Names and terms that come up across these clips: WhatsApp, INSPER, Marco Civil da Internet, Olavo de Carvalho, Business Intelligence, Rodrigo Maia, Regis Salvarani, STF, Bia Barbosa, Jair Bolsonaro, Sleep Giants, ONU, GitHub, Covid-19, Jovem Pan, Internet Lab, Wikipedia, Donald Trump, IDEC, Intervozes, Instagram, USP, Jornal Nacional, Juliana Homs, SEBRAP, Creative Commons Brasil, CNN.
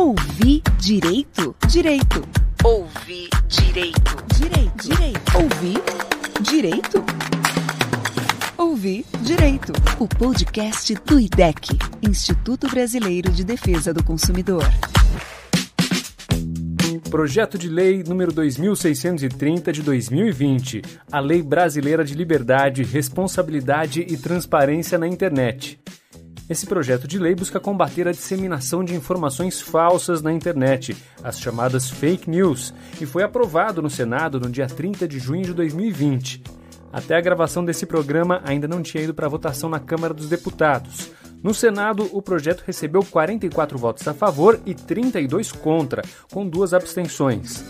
Ouvir direito? Direito. Ouvir direito. Direito. Direito. Ouvir direito? Ouvir direito. O podcast do IDEC, Instituto Brasileiro de Defesa do Consumidor. Projeto de Lei número 2630 de 2020, a Lei Brasileira de Liberdade, Responsabilidade e Transparência na Internet. Esse projeto de lei busca combater a disseminação de informações falsas na internet, as chamadas fake news, e foi aprovado no Senado no dia 30 de junho de 2020. Até a gravação desse programa ainda não tinha ido para votação na Câmara dos Deputados. No Senado, o projeto recebeu 44 votos a favor e 32 contra, com 2 abstenções.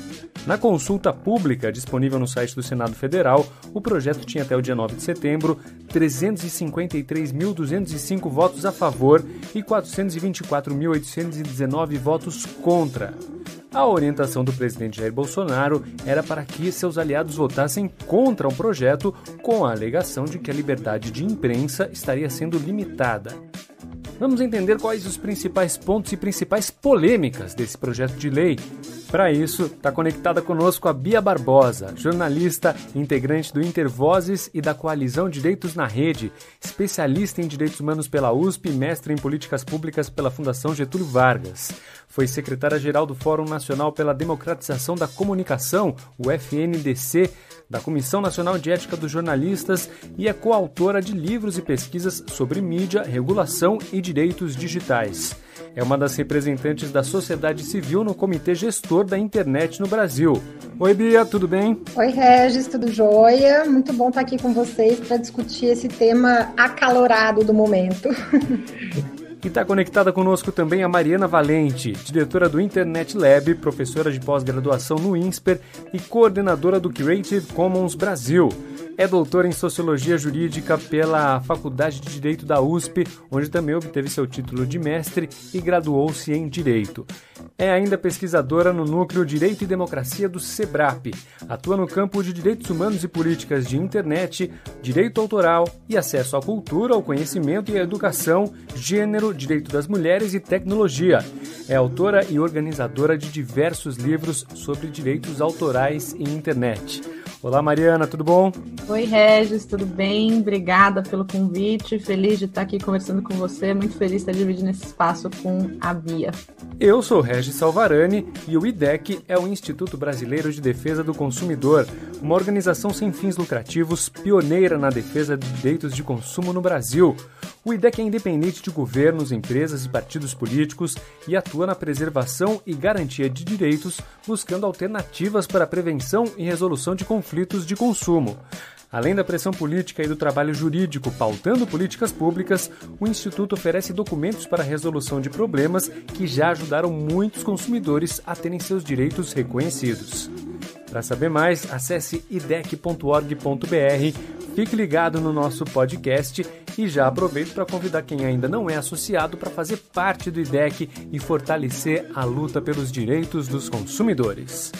Na consulta pública, disponível no site do Senado Federal, o projeto tinha até o dia 9 de setembro 353.205 votos a favor e 424.819 votos contra. A orientação do presidente Jair Bolsonaro era para que seus aliados votassem contra o projeto com a alegação de que a liberdade de imprensa estaria sendo limitada. Vamos entender quais os principais pontos e principais polêmicas desse projeto de lei. Para isso, está conectada conosco a Bia Barbosa, jornalista, integrante do Intervozes e da Coalizão Direitos na Rede, especialista em direitos humanos pela USP e mestre em políticas públicas pela Fundação Getúlio Vargas. Foi secretária-geral do Fórum Nacional pela Democratização da Comunicação, o FNDC, da Comissão Nacional de Ética dos Jornalistas e é coautora de livros e pesquisas sobre mídia, regulação e direitos digitais. É uma das representantes da sociedade civil no Comitê Gestor da Internet no Brasil. Oi, Bia, tudo bem? Oi, Regis, tudo jóia? Muito bom estar aqui com vocês para discutir esse tema acalorado do momento. E está conectada conosco também a Mariana Valente, diretora do Internet Lab, professora de pós-graduação no INSPER e coordenadora do Creative Commons Brasil. É doutora em Sociologia Jurídica pela Faculdade de Direito da USP, onde também obteve seu título de mestre e graduou-se em Direito. É ainda pesquisadora no Núcleo Direito e Democracia do SEBRAP. Atua no campo de Direitos Humanos e Políticas de Internet, Direito Autoral e Acesso à Cultura, ao Conhecimento e à Educação, Gênero, Direito das Mulheres e Tecnologia. É autora e organizadora de diversos livros sobre direitos autorais e internet. Olá, Mariana, tudo bom? Oi, Regis, tudo bem? Obrigada pelo convite, feliz de estar aqui conversando com você, muito feliz de estar dividindo esse espaço com a Bia. Eu sou Regis Salvarani e o IDEC é o Instituto Brasileiro de Defesa do Consumidor, uma organização sem fins lucrativos, pioneira na defesa de direitos de consumo no Brasil. O IDEC é independente de governos, empresas e partidos políticos e atua na preservação e garantia de direitos, buscando alternativas para a prevenção e resolução de conflitos de consumo. Além da pressão política e do trabalho jurídico pautando políticas públicas, o Instituto oferece documentos para a resolução de problemas que já ajudaram muitos consumidores a terem seus direitos reconhecidos. Para saber mais, acesse idec.org.br, fique ligado no nosso podcast e já aproveito para convidar quem ainda não é associado para fazer parte do IDEC e fortalecer a luta pelos direitos dos consumidores.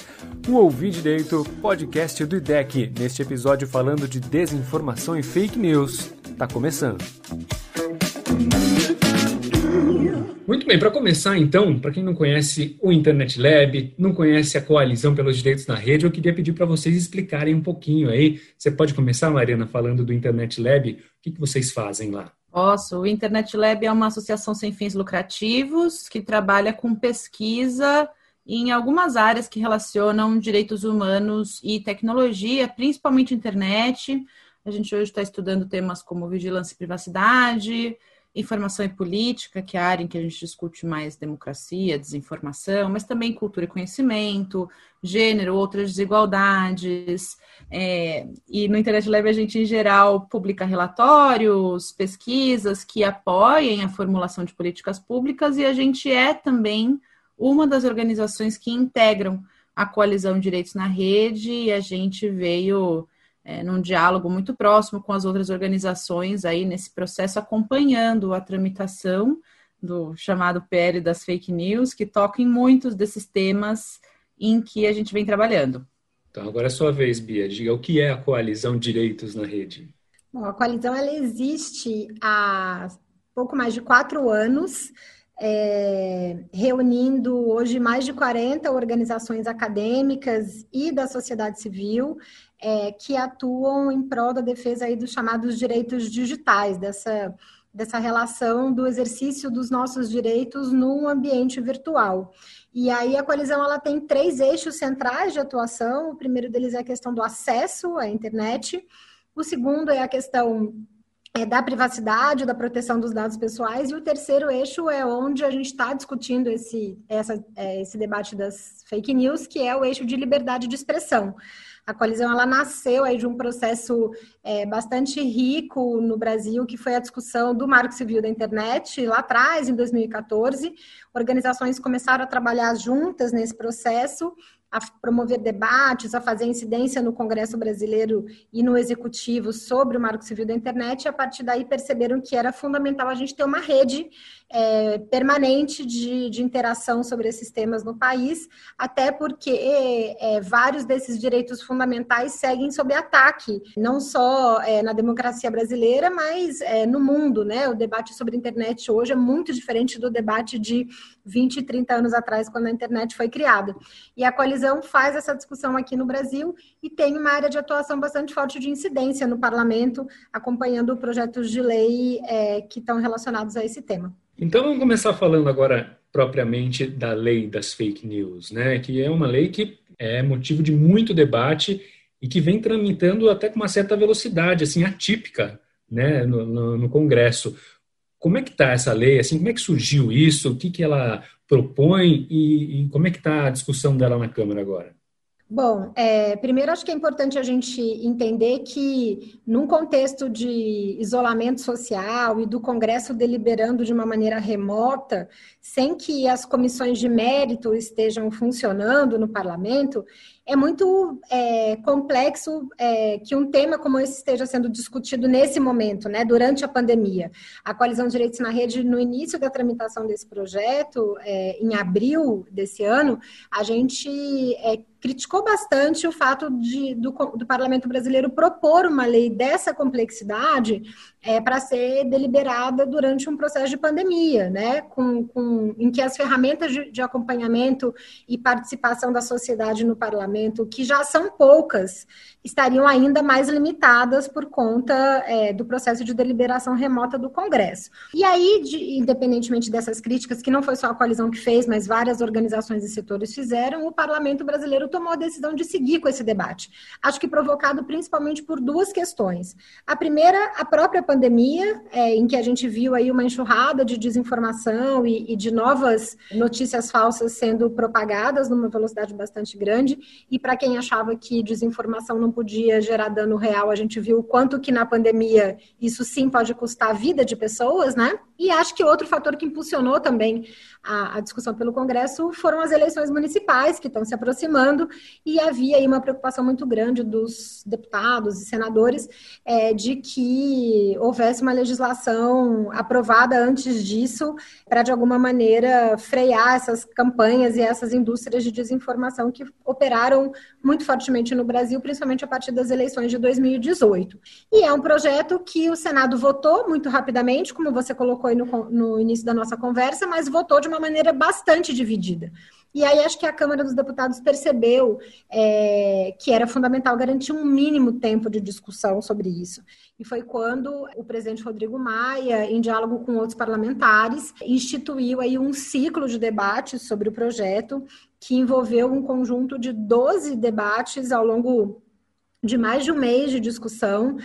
O Ouvir Direito, podcast do IDEC, neste episódio falando de desinformação e fake news, está começando. Muito bem, para começar então, para quem não conhece o Internet Lab, não conhece a Coalizão pelos Direitos na Rede, eu queria pedir para vocês explicarem um pouquinho aí. Você pode começar, Mariana, falando do Internet Lab, o que vocês fazem lá? Nossa, o Internet Lab é uma associação sem fins lucrativos que trabalha com pesquisa em algumas áreas que relacionam direitos humanos e tecnologia, principalmente internet. A gente hoje está estudando temas como vigilância e privacidade, informação e política, que é a área em que a gente discute mais democracia, desinformação, mas também cultura e conhecimento, gênero, outras desigualdades. E no Internet Lab a gente, em geral, publica relatórios, pesquisas que apoiem a formulação de políticas públicas e a gente é também uma das organizações que integram a Coalizão Direitos na Rede e a gente veio num diálogo muito próximo com as outras organizações aí nesse processo, acompanhando a tramitação do chamado PL das fake news, que toca em muitos desses temas em que a gente vem trabalhando. Então, agora é a sua vez, Bia. Diga o que é a Coalizão Direitos na Rede. Bom, a Coalizão ela existe há pouco mais de 4 anos, reunindo hoje mais de 40 organizações acadêmicas e da sociedade civil que atuam em prol da defesa aí dos chamados direitos digitais, dessa relação do exercício dos nossos direitos num ambiente virtual. E aí a coalizão ela tem 3 eixos centrais de atuação. O primeiro deles é a questão do acesso à internet, o segundo é a questão da privacidade, da proteção dos dados pessoais, e o terceiro eixo é onde a gente está discutindo esse debate das fake news, que é o eixo de liberdade de expressão. A coalizão ela nasceu aí de um processo bastante rico no Brasil, que foi a discussão do Marco Civil da Internet, lá atrás, em 2014. Organizações começaram a trabalhar juntas nesse processo, a promover debates, a fazer incidência no Congresso Brasileiro e no Executivo sobre o Marco Civil da Internet, e a partir daí perceberam que era fundamental a gente ter uma rede permanente de interação sobre esses temas no país, até porque vários desses direitos fundamentais seguem sob ataque, não só na democracia brasileira, mas no mundo, né? O debate sobre a internet hoje é muito diferente do debate de 20, 30 anos atrás, quando a internet foi criada. E a coalizão faz essa discussão aqui no Brasil e tem uma área de atuação bastante forte de incidência no parlamento, acompanhando projetos de lei que estão relacionados a esse tema. Então vamos começar falando agora propriamente da lei das fake news, né? Que é uma lei que é motivo de muito debate e que vem tramitando até com uma certa velocidade, assim, atípica, né? No Congresso. Como é que está essa lei? Assim, como é que surgiu isso? O que, que ela propõe e como é que está a discussão dela na Câmara agora? Bom, primeiro acho que é importante a gente entender que num contexto de isolamento social e do Congresso deliberando de uma maneira remota, sem que as comissões de mérito estejam funcionando no parlamento, é muito complexo que um tema como esse esteja sendo discutido nesse momento, né, durante a pandemia. A Coalizão Direitos na Rede, no início da tramitação desse projeto, em abril desse ano, a gente criticou bastante o fato do Parlamento Brasileiro propor uma lei dessa complexidade para ser deliberada durante um processo de pandemia, né, em que as ferramentas de acompanhamento e participação da sociedade no parlamento, que já são poucas, estariam ainda mais limitadas por conta do processo de deliberação remota do Congresso. E aí, independentemente dessas críticas, que não foi só a coalizão que fez, mas várias organizações e setores fizeram, o parlamento brasileiro tomou a decisão de seguir com esse debate. Acho que provocado principalmente por 2 questões. A primeira, a própria pandemia, em que a gente viu aí uma enxurrada de desinformação e de novas notícias falsas sendo propagadas numa velocidade bastante grande. E para quem achava que desinformação não podia gerar dano real, a gente viu o quanto que na pandemia isso sim pode custar a vida de pessoas, né? E acho que outro fator que impulsionou também a discussão pelo Congresso foram as eleições municipais que estão se aproximando, e havia aí uma preocupação muito grande dos deputados e senadores de que houvesse uma legislação aprovada antes disso para, de alguma maneira, frear essas campanhas e essas indústrias de desinformação que operaram muito fortemente no Brasil, principalmente a partir das eleições de 2018. E é um projeto que o Senado votou muito rapidamente, como você colocou aí no início da nossa conversa, mas votou de uma maneira bastante dividida. E aí acho que a Câmara dos Deputados percebeu que era fundamental garantir um mínimo tempo de discussão sobre isso. E foi quando o presidente Rodrigo Maia, em diálogo com outros parlamentares, instituiu aí um ciclo de debates sobre o projeto, que envolveu um conjunto de 12 debates ao longo de mais de um mês de discussão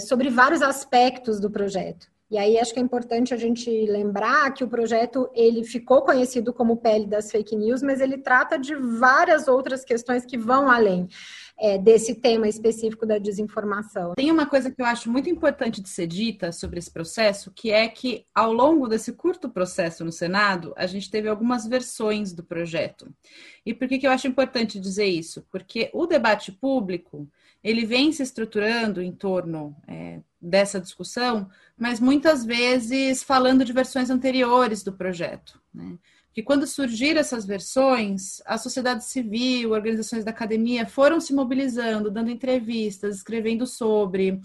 sobre vários aspectos do projeto. E aí acho que é importante a gente lembrar que o projeto ele ficou conhecido como PL das Fake News, mas ele trata de várias outras questões que vão além desse tema específico da desinformação. Tem uma coisa que eu acho muito importante de ser dita sobre esse processo, que é que ao longo desse curto processo no Senado, a gente teve algumas versões do projeto. E por que eu acho importante dizer isso? Porque o debate público ele vem se estruturando em torno dessa discussão, mas muitas vezes falando de versões anteriores do projeto, né? Que quando surgiram essas versões, a sociedade civil, organizações da academia foram se mobilizando, dando entrevistas, escrevendo sobre.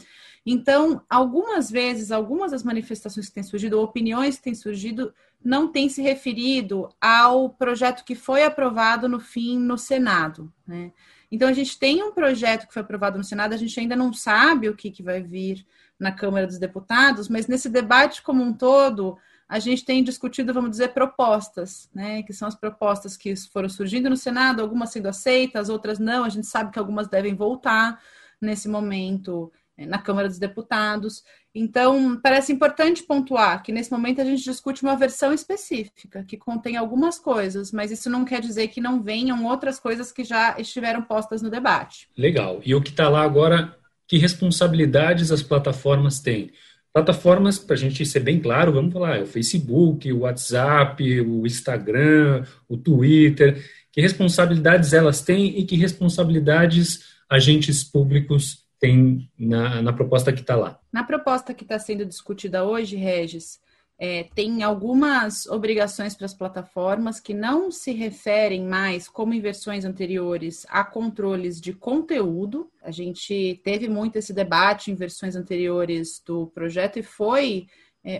Então, algumas vezes, algumas das manifestações que têm surgido, ou opiniões que têm surgido, não têm se referido ao projeto que foi aprovado no fim no Senado, né? Então, a gente tem um projeto que foi aprovado no Senado, a gente ainda não sabe o que vai vir na Câmara dos Deputados, mas nesse debate como um todo, a gente tem discutido, vamos dizer, propostas, né? Que são as propostas que foram surgindo no Senado, algumas sendo aceitas, outras não. A gente sabe que algumas devem voltar nesse momento na Câmara dos Deputados. Então, parece importante pontuar que nesse momento a gente discute uma versão específica, que contém algumas coisas, mas isso não quer dizer que não venham outras coisas que já estiveram postas no debate. Legal. E o que está lá agora, que responsabilidades as plataformas têm? Plataformas, para a gente ser bem claro, vamos falar, o Facebook, o WhatsApp, o Instagram, o Twitter, que responsabilidades elas têm e que responsabilidades agentes públicos têm na proposta que está lá? Na proposta que está sendo discutida hoje, Regis, tem algumas obrigações para as plataformas que não se referem mais, como em versões anteriores, a controles de conteúdo. A gente teve muito esse debate em versões anteriores do projeto e foi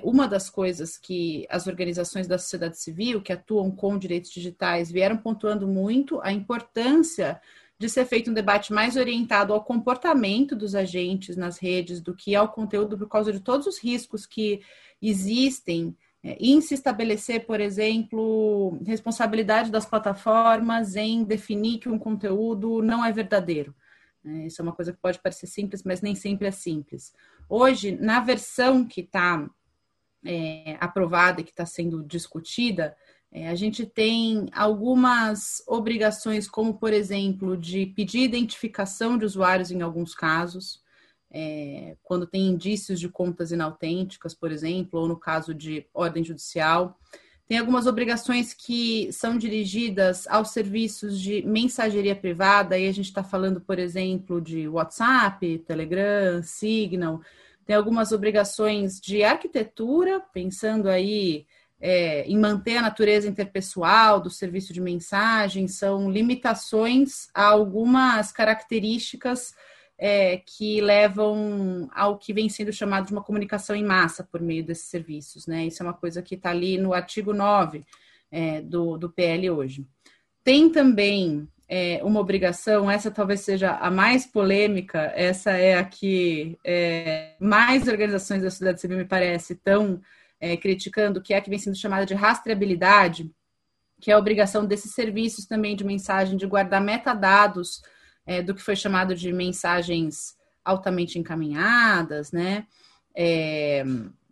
uma das coisas que as organizações da sociedade civil que atuam com direitos digitais vieram pontuando muito, a importância de ser feito um debate mais orientado ao comportamento dos agentes nas redes do que ao conteúdo, por causa de todos os riscos que existem em se estabelecer, por exemplo, responsabilidade das plataformas em definir que um conteúdo não é verdadeiro. Isso é uma coisa que pode parecer simples, mas nem sempre é simples. Hoje, na versão que está aprovada e que está sendo discutida, a gente tem algumas obrigações, como, por exemplo, de pedir identificação de usuários em alguns casos, quando tem indícios de contas inautênticas, por exemplo, ou no caso de ordem judicial. Tem algumas obrigações que são dirigidas aos serviços de mensageria privada, e a gente está falando, por exemplo, de WhatsApp, Telegram, Signal. Tem algumas obrigações de arquitetura, pensando aí em manter a natureza interpessoal do serviço de mensagem, são limitações a algumas características que levam ao que vem sendo chamado de uma comunicação em massa por meio desses serviços, né? Isso é uma coisa que está ali no artigo 9 do PL hoje. Tem também uma obrigação, essa talvez seja a mais polêmica, essa é a que mais organizações da sociedade civil, me parece, estão criticando, que é a que vem sendo chamada de rastreabilidade, que é a obrigação desses serviços também de mensagem de guardar metadados do que foi chamado de mensagens altamente encaminhadas, né?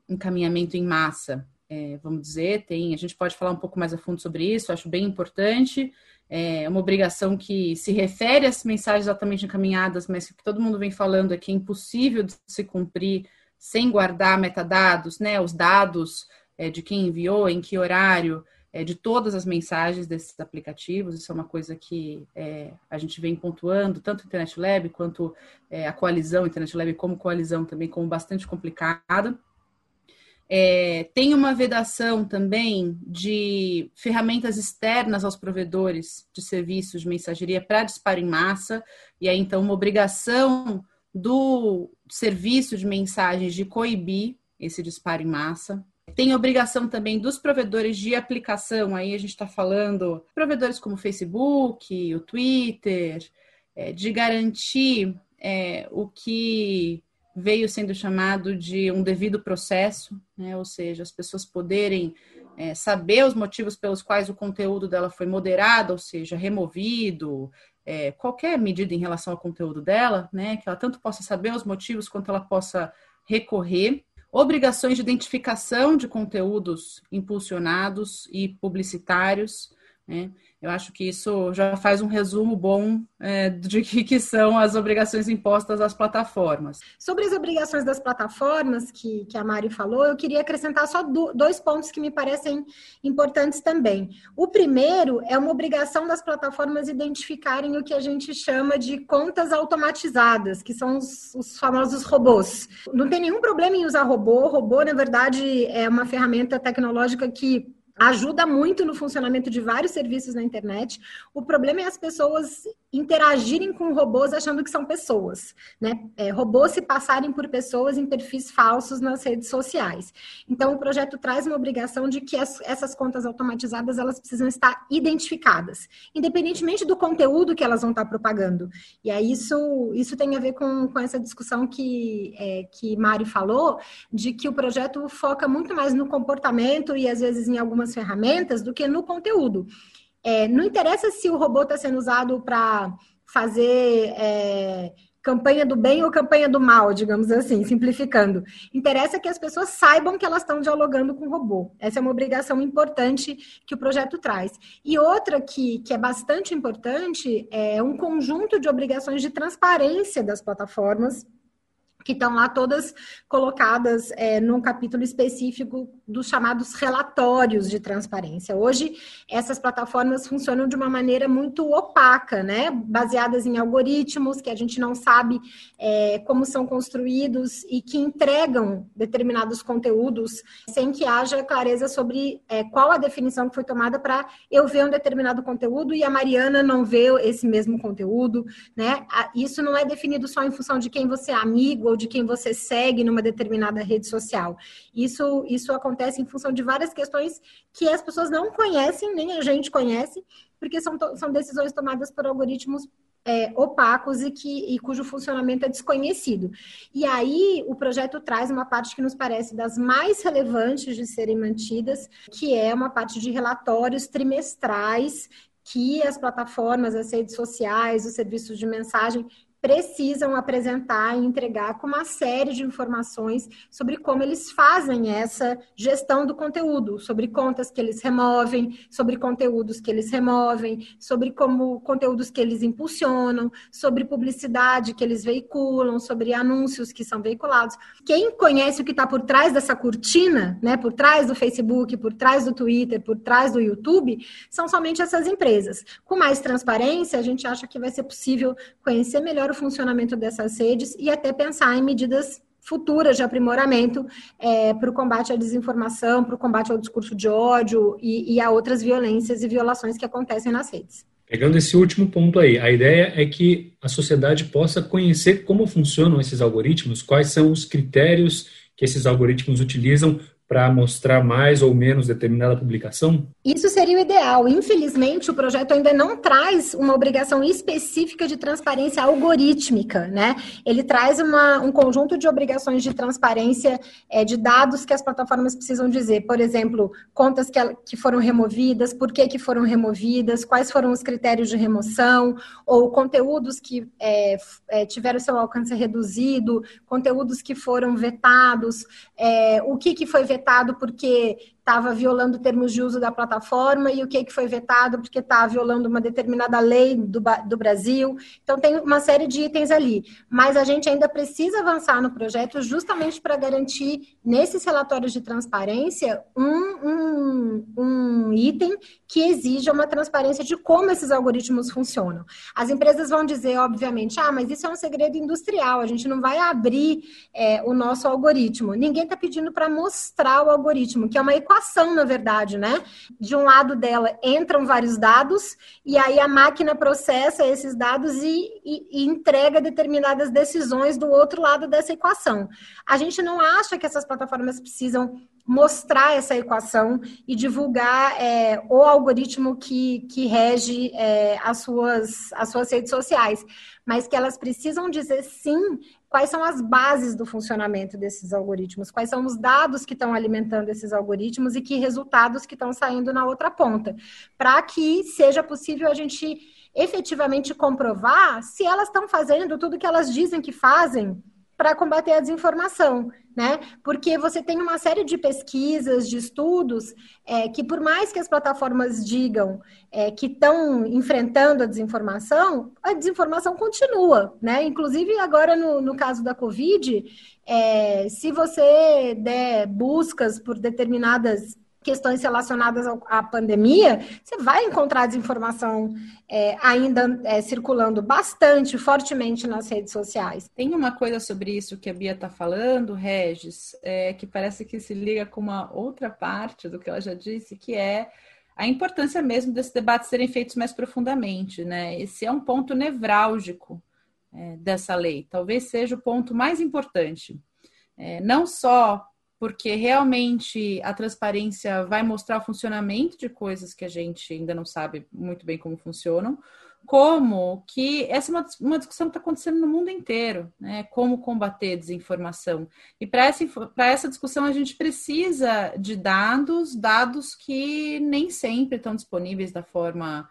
Encaminhamento em massa, vamos dizer, a gente pode falar um pouco mais a fundo sobre isso, acho bem importante, uma obrigação que se refere às mensagens altamente encaminhadas, mas que todo mundo vem falando é que é impossível de se cumprir sem guardar metadados, né, os dados de quem enviou, em que horário, de todas as mensagens desses aplicativos. Isso é uma coisa que a gente vem pontuando, tanto o Internet Lab quanto a coalizão, Internet Lab como coalizão também, como bastante complicada. Tem uma vedação também de ferramentas externas aos provedores de serviços de mensageria para disparo em massa, e aí então uma obrigação do serviço de mensagens de coibir esse disparo em massa. Tem obrigação também dos provedores de aplicação, aí a gente está falando provedores como o Facebook, o Twitter, de garantir o que veio sendo chamado de um devido processo, né? Ou seja, as pessoas poderem saber os motivos pelos quais o conteúdo dela foi moderado, ou seja, removido, qualquer medida em relação ao conteúdo dela, né, que ela tanto possa saber os motivos quanto ela possa recorrer. Obrigações de identificação de conteúdos impulsionados e publicitários, né? Eu acho que isso já faz um resumo bom de que são as obrigações impostas às plataformas. Sobre as obrigações das plataformas que a Mari falou, eu queria acrescentar só dois pontos que me parecem importantes também. O primeiro é uma obrigação das plataformas identificarem o que a gente chama de contas automatizadas, que são os famosos robôs. Não tem nenhum problema em usar robô. Robô, na verdade, é uma ferramenta tecnológica que ajuda muito no funcionamento de vários serviços na internet. O problema é as pessoas interagirem com robôs achando que são pessoas, né? Robôs se passarem por pessoas em perfis falsos nas redes sociais. Então, o projeto traz uma obrigação de que essas contas automatizadas, elas precisam estar identificadas, independentemente do conteúdo que elas vão estar propagando. E aí, isso tem a ver com essa discussão que Mari falou, de que o projeto foca muito mais no comportamento e, às vezes, em algumas ferramentas do que no conteúdo. Não interessa se o robô está sendo usado para fazer campanha do bem ou campanha do mal, digamos assim, simplificando. Interessa que as pessoas saibam que elas estão dialogando com o robô. Essa é uma obrigação importante que o projeto traz. E outra que é bastante importante é um conjunto de obrigações de transparência das plataformas, que estão lá todas colocadas num capítulo específico dos chamados relatórios de transparência. Hoje, essas plataformas funcionam de uma maneira muito opaca, né? Baseadas em algoritmos que a gente não sabe como são construídos e que entregam determinados conteúdos sem que haja clareza sobre qual a definição que foi tomada para eu ver um determinado conteúdo e a Mariana não vê esse mesmo conteúdo, né? Isso não é definido só em função de quem você é amigo ou de quem você segue numa determinada rede social. Isso acontece em função de várias questões que as pessoas não conhecem, nem a gente conhece, porque são decisões tomadas por algoritmos opacos e cujo funcionamento é desconhecido. E aí o projeto traz uma parte que nos parece das mais relevantes de serem mantidas, que é uma parte de relatórios trimestrais que as plataformas, as redes sociais, os serviços de mensagem precisam apresentar e entregar com uma série de informações sobre como eles fazem essa gestão do conteúdo, sobre contas que eles removem, sobre conteúdos que eles removem, sobre como conteúdos que eles impulsionam, sobre publicidade que eles veiculam, sobre anúncios que são veiculados. Quem conhece o que está por trás dessa cortina, né, por trás do Facebook, por trás do Twitter, por trás do YouTube, são somente essas empresas. Com mais transparência, a gente acha que vai ser possível conhecer melhor o funcionamento dessas redes e até pensar em medidas futuras de aprimoramento para o combate à desinformação, para o combate ao discurso de ódio e a outras violências e violações que acontecem nas redes. Pegando esse último ponto aí, a ideia é que a sociedade possa conhecer como funcionam esses algoritmos, quais são os critérios que esses algoritmos utilizam para mostrar mais ou menos determinada publicação? Isso seria o ideal. Infelizmente, o projeto ainda não traz uma obrigação específica de transparência algorítmica, né? Ele traz um conjunto de obrigações de transparência de dados que as plataformas precisam dizer. Por exemplo, contas que foram removidas, por que foram removidas, quais foram os critérios de remoção, ou conteúdos que tiveram seu alcance reduzido, conteúdos que foram vetados, o que foi vetado porque estava violando termos de uso da plataforma e o que foi vetado porque estava violando uma determinada lei do Brasil. Então, tem uma série de itens ali. Mas a gente ainda precisa avançar no projeto justamente para garantir, nesses relatórios de transparência, um item que exija uma transparência de como esses algoritmos funcionam. As empresas vão dizer, obviamente, mas isso é um segredo industrial, a gente não vai abrir o nosso algoritmo. Ninguém está pedindo para mostrar o algoritmo, que é uma equação, na verdade, né? De um lado dela entram vários dados e aí a máquina processa esses dados e entrega determinadas decisões do outro lado dessa equação. A gente não acha que essas plataformas precisam mostrar essa equação e divulgar o algoritmo que rege as suas redes sociais, mas que elas precisam dizer sim quais são as bases do funcionamento desses algoritmos, quais são os dados que estão alimentando esses algoritmos e que resultados que estão saindo na outra ponta, para que seja possível a gente efetivamente comprovar se elas estão fazendo tudo o que elas dizem que fazem, para combater a desinformação, né? Porque você tem uma série de pesquisas, de estudos, que por mais que as plataformas digam que estão enfrentando a desinformação continua, né? Inclusive agora no caso da Covid, se você der buscas por determinadas questões relacionadas à pandemia, você vai encontrar desinformação ainda circulando bastante, fortemente nas redes sociais. Tem uma coisa sobre isso que a Bia está falando, Regis, que parece que se liga com uma outra parte do que ela já disse, que é a importância mesmo desses debates serem feitos mais profundamente, né? Esse é um ponto nevrálgico dessa lei, talvez seja o ponto mais importante. Não só porque realmente a transparência vai mostrar o funcionamento de coisas que a gente ainda não sabe muito bem como funcionam, como que essa é uma discussão que está acontecendo no mundo inteiro, né? Como combater desinformação. E para essa discussão a gente precisa de dados que nem sempre estão disponíveis da forma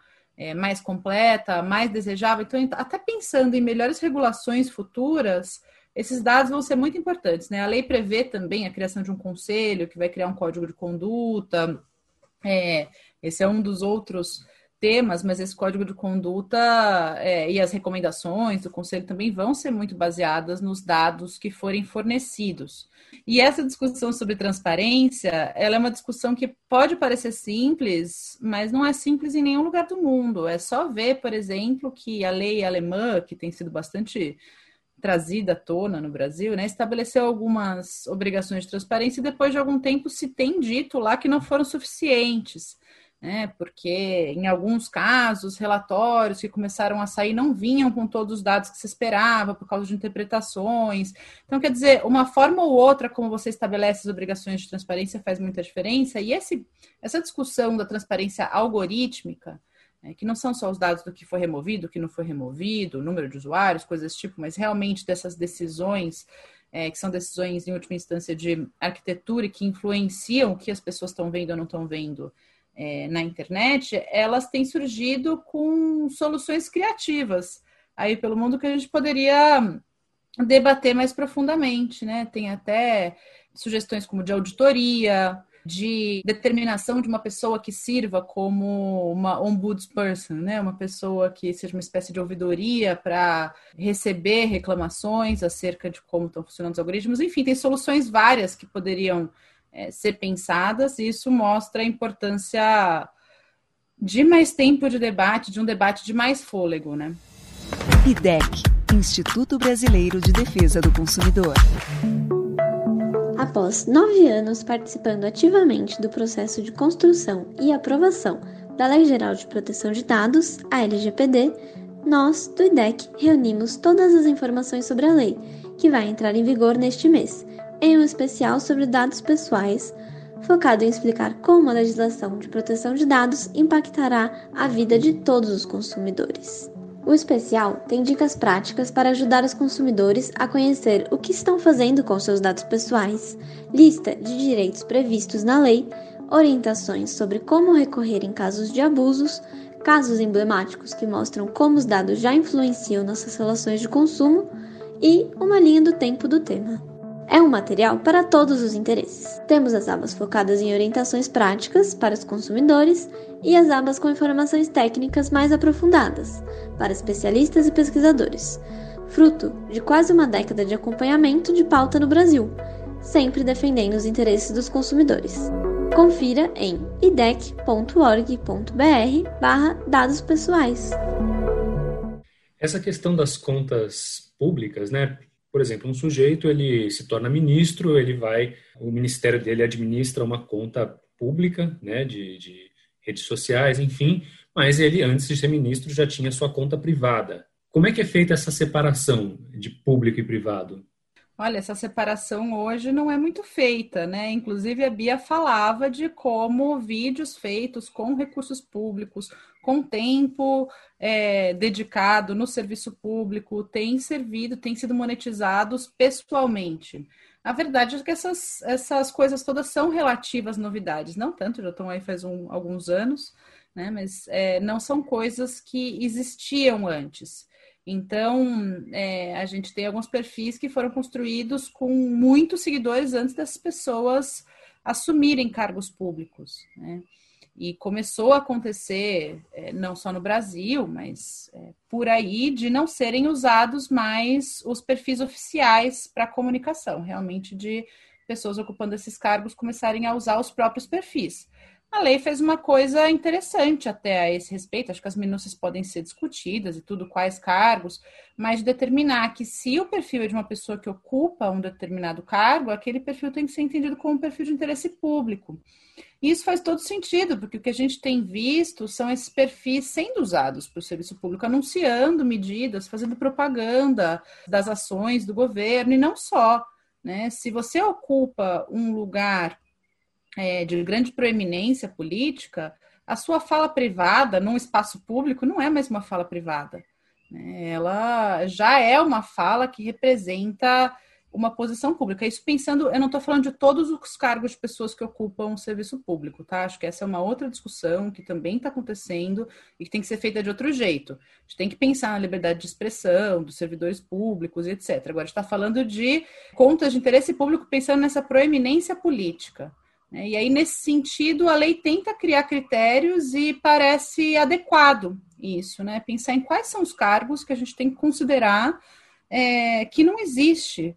mais completa, mais desejável. Então, até pensando em melhores regulações futuras, esses dados vão ser muito importantes, né? A lei prevê também a criação de um conselho que vai criar um código de conduta. Esse é um dos outros temas, mas esse código de conduta e as recomendações do conselho também vão ser muito baseadas nos dados que forem fornecidos. E essa discussão sobre transparência, ela é uma discussão que pode parecer simples, mas não é simples em nenhum lugar do mundo. É só ver, por exemplo, que a lei alemã, que tem sido bastante trazida à tona no Brasil, né, estabeleceu algumas obrigações de transparência e depois de algum tempo se tem dito lá que não foram suficientes, né, porque em alguns casos relatórios que começaram a sair não vinham com todos os dados que se esperava por causa de interpretações. Então, quer dizer, uma forma ou outra como você estabelece as obrigações de transparência faz muita diferença e essa discussão da transparência algorítmica, que não são só os dados do que foi removido, o que não foi removido, o número de usuários, coisas desse tipo, mas realmente dessas decisões, que são decisões em última instância de arquitetura e que influenciam o que as pessoas estão vendo ou não estão vendo na internet, elas têm surgido com soluções criativas aí pelo mundo que a gente poderia debater mais profundamente, né? Tem até sugestões como de auditoria, de determinação de uma pessoa que sirva como uma ombudsperson, né? Uma pessoa que seja uma espécie de ouvidoria para receber reclamações acerca de como estão funcionando os algoritmos. Enfim, tem soluções várias que poderiam ser pensadas e isso mostra a importância de mais tempo de debate, de um debate de mais fôlego, né? IDEC, Instituto Brasileiro de Defesa do Consumidor. Após 9 anos participando ativamente do processo de construção e aprovação da Lei Geral de Proteção de Dados, a LGPD, nós, do IDEC, reunimos todas as informações sobre a lei, que vai entrar em vigor neste mês, em um especial sobre dados pessoais, focado em explicar como a legislação de proteção de dados impactará a vida de todos os consumidores. O especial tem dicas práticas para ajudar os consumidores a conhecer o que estão fazendo com seus dados pessoais, lista de direitos previstos na lei, orientações sobre como recorrer em casos de abusos, casos emblemáticos que mostram como os dados já influenciam nossas relações de consumo e uma linha do tempo do tema. É um material para todos os interesses. Temos as abas focadas em orientações práticas para os consumidores e as abas com informações técnicas mais aprofundadas para especialistas e pesquisadores, fruto de quase uma década de acompanhamento de pauta no Brasil, sempre defendendo os interesses dos consumidores. Confira em idec.org.br/dados pessoais. Essa questão das contas públicas, né? Por exemplo, um sujeito, ele se torna ministro, o ministério dele administra uma conta pública, né, de redes sociais, enfim, mas ele, antes de ser ministro, já tinha sua conta privada. Como é que é feita essa separação de público e privado? Olha, essa separação hoje não é muito feita, né? Inclusive, a Bia falava de como vídeos feitos com recursos públicos, com tempo dedicado no serviço público, têm sido monetizados pessoalmente. A verdade é que essas coisas todas são relativas novidades, não tanto, já estão aí faz alguns anos, né? Mas não são coisas que existiam antes. Então, a gente tem alguns perfis que foram construídos com muitos seguidores antes das pessoas assumirem cargos públicos, né? E começou a acontecer, não só no Brasil, mas por aí, de não serem usados mais os perfis oficiais para comunicação, realmente de pessoas ocupando esses cargos começarem a usar os próprios perfis. A lei fez uma coisa interessante até a esse respeito, acho que as minúcias podem ser discutidas e tudo, quais cargos, mas determinar que se o perfil é de uma pessoa que ocupa um determinado cargo, aquele perfil tem que ser entendido como um perfil de interesse público. E isso faz todo sentido, porque o que a gente tem visto são esses perfis sendo usados para o serviço público, anunciando medidas, fazendo propaganda das ações do governo, e não só, né? Se você ocupa um lugar de grande proeminência política, a sua fala privada num espaço público não é mais uma fala privada, né? Ela já é uma fala que representa uma posição pública. Isso pensando, eu não estou falando de todos os cargos de pessoas que ocupam o serviço público, tá? Acho que essa é uma outra discussão que também está acontecendo e que tem que ser feita de outro jeito. A gente tem que pensar na liberdade de expressão dos servidores públicos, etc. Agora, a gente está falando de contas de interesse público pensando nessa proeminência política. E aí, nesse sentido, a lei tenta criar critérios e parece adequado isso, né? Pensar em quais são os cargos que a gente tem que considerar que não existe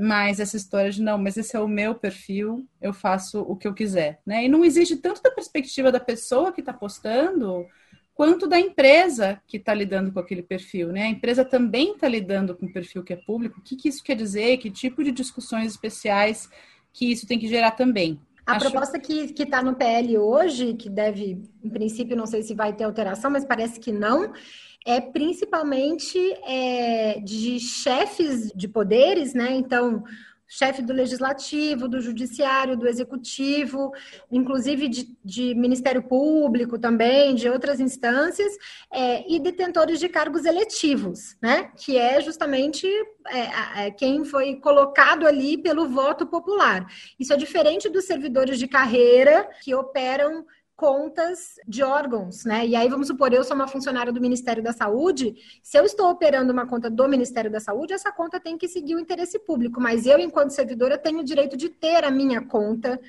mais essa história de não, mas esse é o meu perfil, eu faço o que eu quiser, né? E não existe tanto da perspectiva da pessoa que está postando quanto da empresa que está lidando com aquele perfil, né? A empresa também está lidando com um perfil que é público. O que, que isso quer dizer? Que tipo de discussões especiais que isso tem que gerar também? A proposta que está no PL hoje, que deve, em princípio, não sei se vai ter alteração, mas parece que não, é principalmente de chefes de poderes, né? Então, chefe do legislativo, do judiciário, do executivo, inclusive de Ministério Público também, de outras instâncias, e detentores de cargos eletivos, né? Que é justamente quem foi colocado ali pelo voto popular. Isso é diferente dos servidores de carreira que operam contas de órgãos, né? E aí, vamos supor, eu sou uma funcionária do Ministério da Saúde, se eu estou operando uma conta do Ministério da Saúde, essa conta tem que seguir o interesse público, mas eu, enquanto servidora, tenho o direito de ter a minha conta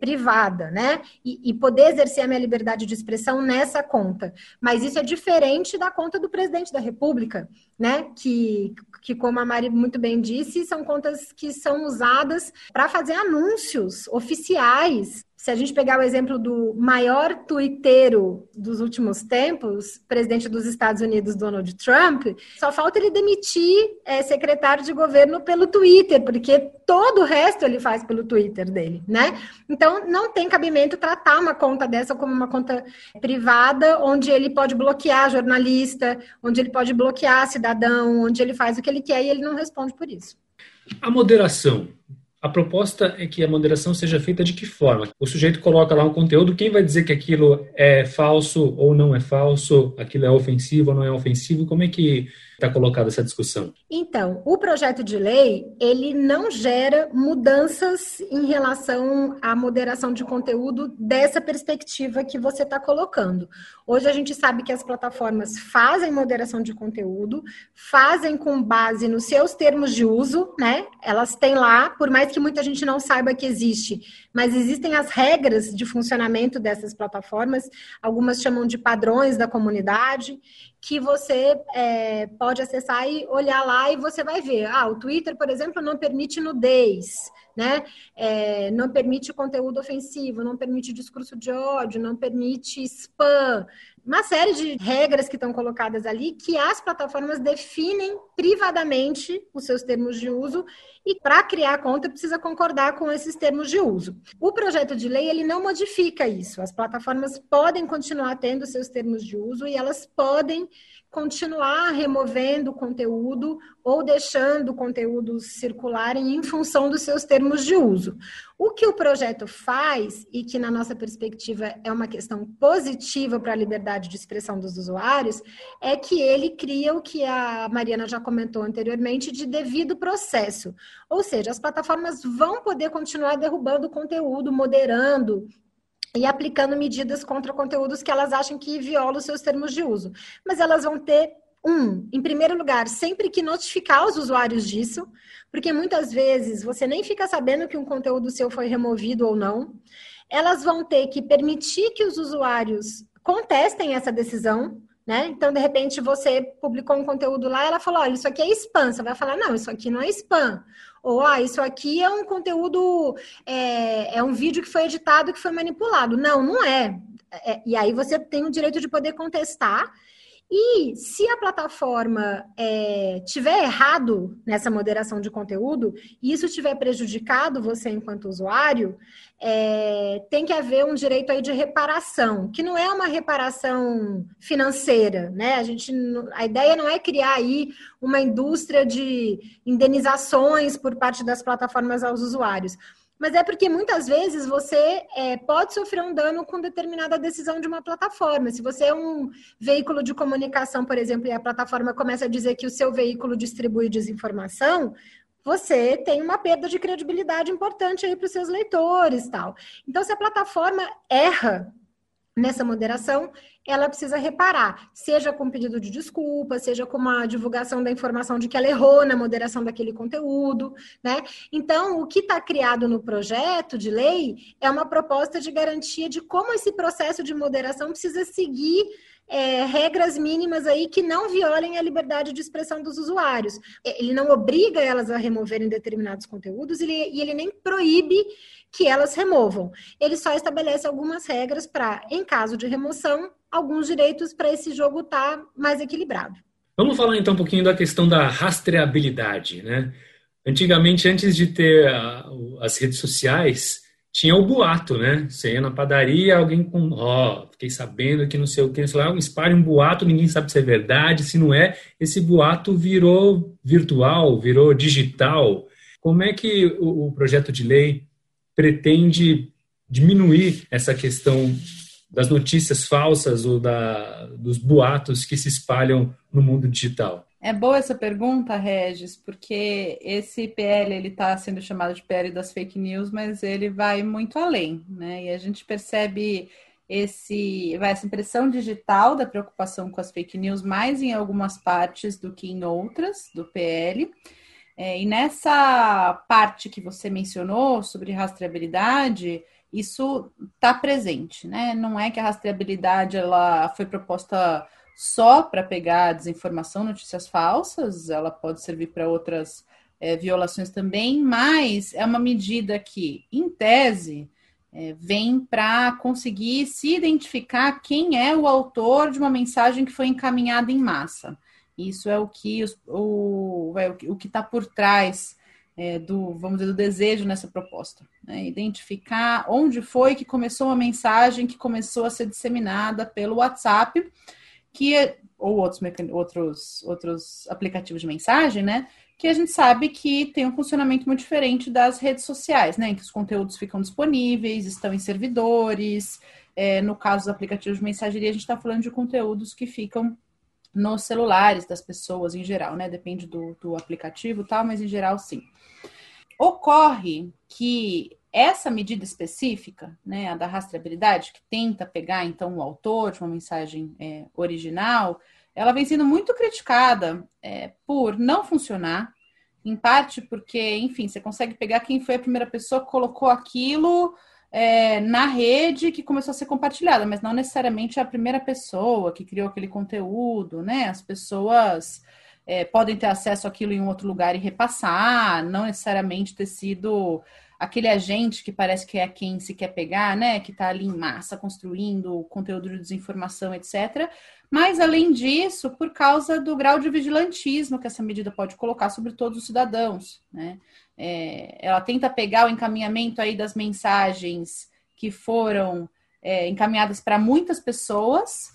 privada, né? E poder exercer a minha liberdade de expressão nessa conta. Mas isso é diferente da conta do presidente da República, né? Que como a Mari muito bem disse, são contas que são usadas para fazer anúncios oficiais. Se a gente pegar o exemplo do maior tuiteiro dos últimos tempos, presidente dos Estados Unidos, Donald Trump, só falta ele demitir secretário de governo pelo Twitter, porque todo o resto ele faz pelo Twitter dele, né? Então, não tem cabimento tratar uma conta dessa como uma conta privada, onde ele pode bloquear jornalista, onde ele pode bloquear cidadão, onde ele faz o que ele quer e ele não responde por isso. A moderação. A proposta é que a moderação seja feita de que forma? O sujeito coloca lá um conteúdo, quem vai dizer que aquilo é falso ou não é falso, aquilo é ofensivo ou não é ofensivo? Como é que está colocada essa discussão? Então, o projeto de lei, ele não gera mudanças em relação à moderação de conteúdo dessa perspectiva que você está colocando. Hoje a gente sabe que as plataformas fazem moderação de conteúdo, fazem com base nos seus termos de uso, né? Elas têm lá, por mais que muita gente não saiba que existe, mas existem as regras de funcionamento dessas plataformas, algumas chamam de padrões da comunidade, que você pode acessar e olhar lá e você vai ver. Ah, o Twitter, por exemplo, não permite nudez, né? Não permite conteúdo ofensivo, não permite discurso de ódio, não permite spam. Uma série de regras que estão colocadas ali que as plataformas definem privadamente os seus termos de uso e para criar a conta precisa concordar com esses termos de uso. O projeto de lei ele não modifica isso. As plataformas podem continuar tendo seus termos de uso e elas podem continuar removendo o conteúdo ou deixando o conteúdo circularem em função dos seus termos de uso. O que o projeto faz, e que na nossa perspectiva é uma questão positiva para a liberdade de expressão dos usuários, é que ele cria o que a Mariana já comentou anteriormente de devido processo. Ou seja, as plataformas vão poder continuar derrubando o conteúdo, moderando, e aplicando medidas contra conteúdos que elas acham que violam os seus termos de uso. Mas elas vão ter Em primeiro lugar, sempre que notificar os usuários disso, porque muitas vezes você nem fica sabendo que um conteúdo seu foi removido ou não. Elas vão ter que permitir que os usuários contestem essa decisão, né? Então, de repente, você publicou um conteúdo lá, ela falou, olha, isso aqui é spam. Você vai falar, não, isso aqui não é spam. Ou, isso aqui é um conteúdo, é um vídeo que foi editado, que foi manipulado. Não, não é. E aí você tem o direito de poder contestar. E se a plataforma tiver errado nessa moderação de conteúdo, e isso tiver prejudicado você enquanto usuário, tem que haver um direito aí de reparação, que não é uma reparação financeira, né? A ideia não é criar aí uma indústria de indenizações por parte das plataformas aos usuários. Mas é porque muitas vezes você pode sofrer um dano com determinada decisão de uma plataforma. Se você é um veículo de comunicação, por exemplo, e a plataforma começa a dizer que o seu veículo distribui desinformação, você tem uma perda de credibilidade importante aí para os seus leitores e tal. Então, se a plataforma erra nessa moderação, ela precisa reparar, seja com pedido de desculpa, seja com uma divulgação da informação de que ela errou na moderação daquele conteúdo, né? Então, o que está criado no projeto de lei é uma proposta de garantia de como esse processo de moderação precisa seguir regras mínimas aí que não violem a liberdade de expressão dos usuários. Ele não obriga elas a removerem determinados conteúdos e ele nem proíbe que elas removam. Ele só estabelece algumas regras para, em caso de remoção, alguns direitos para esse jogo estar mais equilibrado. Vamos falar então um pouquinho da questão da rastreabilidade, né? Antigamente, antes de ter as redes sociais, tinha o boato, né? Você ia na padaria, alguém com... fiquei sabendo que não sei o que, sei lá, espalha um boato, ninguém sabe se é verdade, se não é. Esse boato virou virtual, virou digital. Como é que o projeto de lei pretende diminuir essa questão das notícias falsas ou dos boatos que se espalham no mundo digital? É boa essa pergunta, Regis, porque esse PL ele está sendo chamado de PL das fake news, mas ele vai muito além, né? E a gente percebe essa impressão digital da preocupação com as fake news mais em algumas partes do que em outras do PL. E nessa parte que você mencionou sobre rastreabilidade, isso está presente, né? Não é que a rastreabilidade ela foi proposta só para pegar desinformação, notícias falsas, ela pode servir para outras violações também, mas é uma medida que, em tese, vem para conseguir se identificar quem é o autor de uma mensagem que foi encaminhada em massa. Isso é o que está por trás do desejo nessa proposta, né? Identificar onde foi que começou uma mensagem que começou a ser disseminada pelo WhatsApp, ou outros aplicativos de mensagem, né? Que a gente sabe que tem um funcionamento muito diferente das redes sociais, né? Em que os conteúdos ficam disponíveis, estão em servidores. No caso dos aplicativos de mensageria, a gente está falando de conteúdos que ficam nos celulares das pessoas em geral, né? Depende do aplicativo e tal, mas em geral sim. Ocorre que essa medida específica, né, a da rastreabilidade, que tenta pegar então o autor de uma mensagem original, ela vem sendo muito criticada por não funcionar, em parte porque, enfim, você consegue pegar quem foi a primeira pessoa que colocou aquilo na rede que começou a ser compartilhada, mas não necessariamente a primeira pessoa que criou aquele conteúdo, né? As pessoas podem ter acesso àquilo em um outro lugar e repassar, não necessariamente ter sido aquele agente que parece que é quem se quer pegar, né? Que está ali em massa construindo conteúdo de desinformação, etc. Mas, além disso, por causa do grau de vigilantismo que essa medida pode colocar sobre todos os cidadãos, né? Ela tenta pegar o encaminhamento aí das mensagens que foram encaminhadas para muitas pessoas,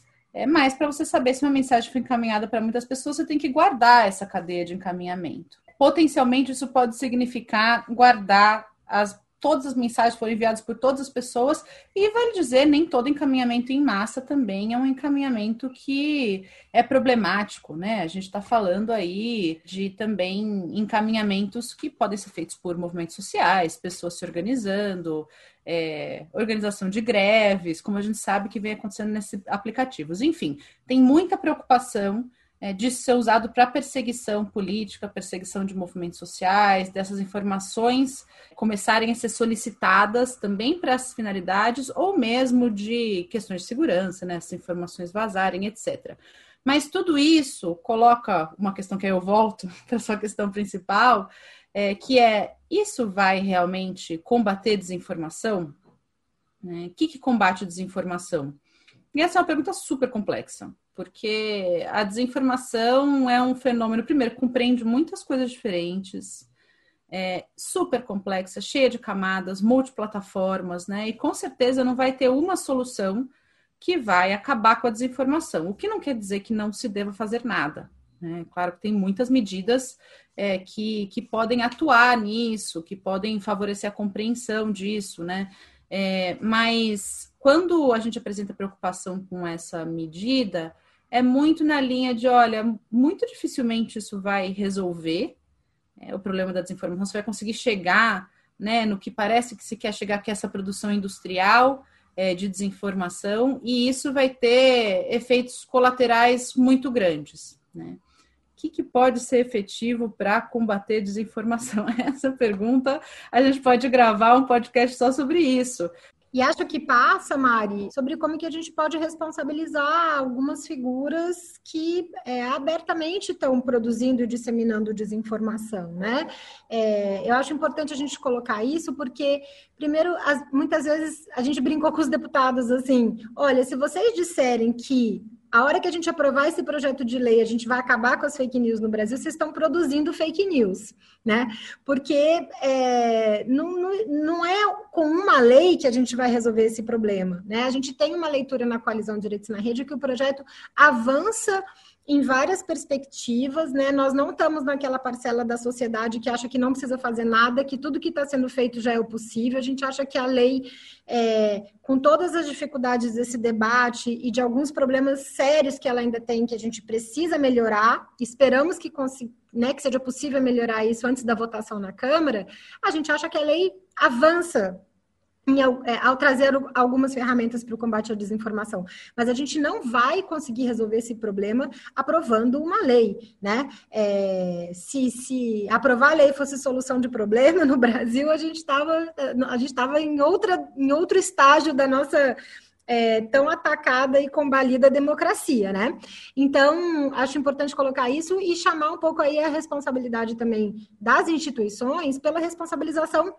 mas para você saber se uma mensagem foi encaminhada para muitas pessoas, você tem que guardar essa cadeia de encaminhamento. Potencialmente, isso pode significar guardar todas as mensagens foram enviadas por todas as pessoas, e vale dizer, nem todo encaminhamento em massa também é um encaminhamento que é problemático, né? A gente está falando aí de também encaminhamentos que podem ser feitos por movimentos sociais, pessoas se organizando, organização de greves, como a gente sabe que vem acontecendo nesses aplicativos. Enfim, tem muita preocupação disso ser usado para perseguição política, perseguição de movimentos sociais, dessas informações começarem a ser solicitadas também para essas finalidades, ou mesmo de questões de segurança, né, essas informações vazarem, etc. Mas tudo isso coloca uma questão que eu volto para a sua questão principal, que é, isso vai realmente combater desinformação? Né? O que combate desinformação? E essa é uma pergunta super complexa, porque a desinformação é um fenômeno, primeiro, que compreende muitas coisas diferentes, super complexa, cheia de camadas, multiplataformas, né? E com certeza não vai ter uma solução que vai acabar com a desinformação, o que não quer dizer que não se deva fazer nada, né? Claro que tem muitas medidas que podem atuar nisso, que podem favorecer a compreensão disso, né? Mas quando a gente apresenta preocupação com essa medida, é muito na linha de, olha, muito dificilmente isso vai resolver o problema da desinformação, você vai conseguir chegar, né, no que parece que se quer chegar, que é essa produção industrial de desinformação, e isso vai ter efeitos colaterais muito grandes, né? O que pode ser efetivo para combater desinformação? Essa pergunta, a gente pode gravar um podcast só sobre isso. E acho que passa, Mari, sobre como que a gente pode responsabilizar algumas figuras que abertamente estão produzindo e disseminando desinformação, né? Eu acho importante a gente colocar isso porque, primeiro, muitas vezes a gente brincou com os deputados assim, olha, se vocês disserem que a hora que a gente aprovar esse projeto de lei, a gente vai acabar com as fake news no Brasil, vocês estão produzindo fake news, né? Porque não é com uma lei que a gente vai resolver esse problema, né? A gente tem uma leitura na Coalizão Direitos na Rede que o projeto avança em várias perspectivas, né? Nós não estamos naquela parcela da sociedade que acha que não precisa fazer nada, que tudo que está sendo feito já é o possível. A gente acha que a lei, com todas as dificuldades desse debate e de alguns problemas sérios que ela ainda tem, que a gente precisa melhorar, esperamos que que seja possível melhorar isso antes da votação na Câmara, a gente acha que a lei avança ao trazer algumas ferramentas para o combate à desinformação. Mas a gente não vai conseguir resolver esse problema aprovando uma lei, né? Se aprovar a lei fosse solução de problema no Brasil, a gente estava em outro estágio da nossa tão atacada e combalida democracia, né? Então, acho importante colocar isso e chamar um pouco aí a responsabilidade também das instituições pela responsabilização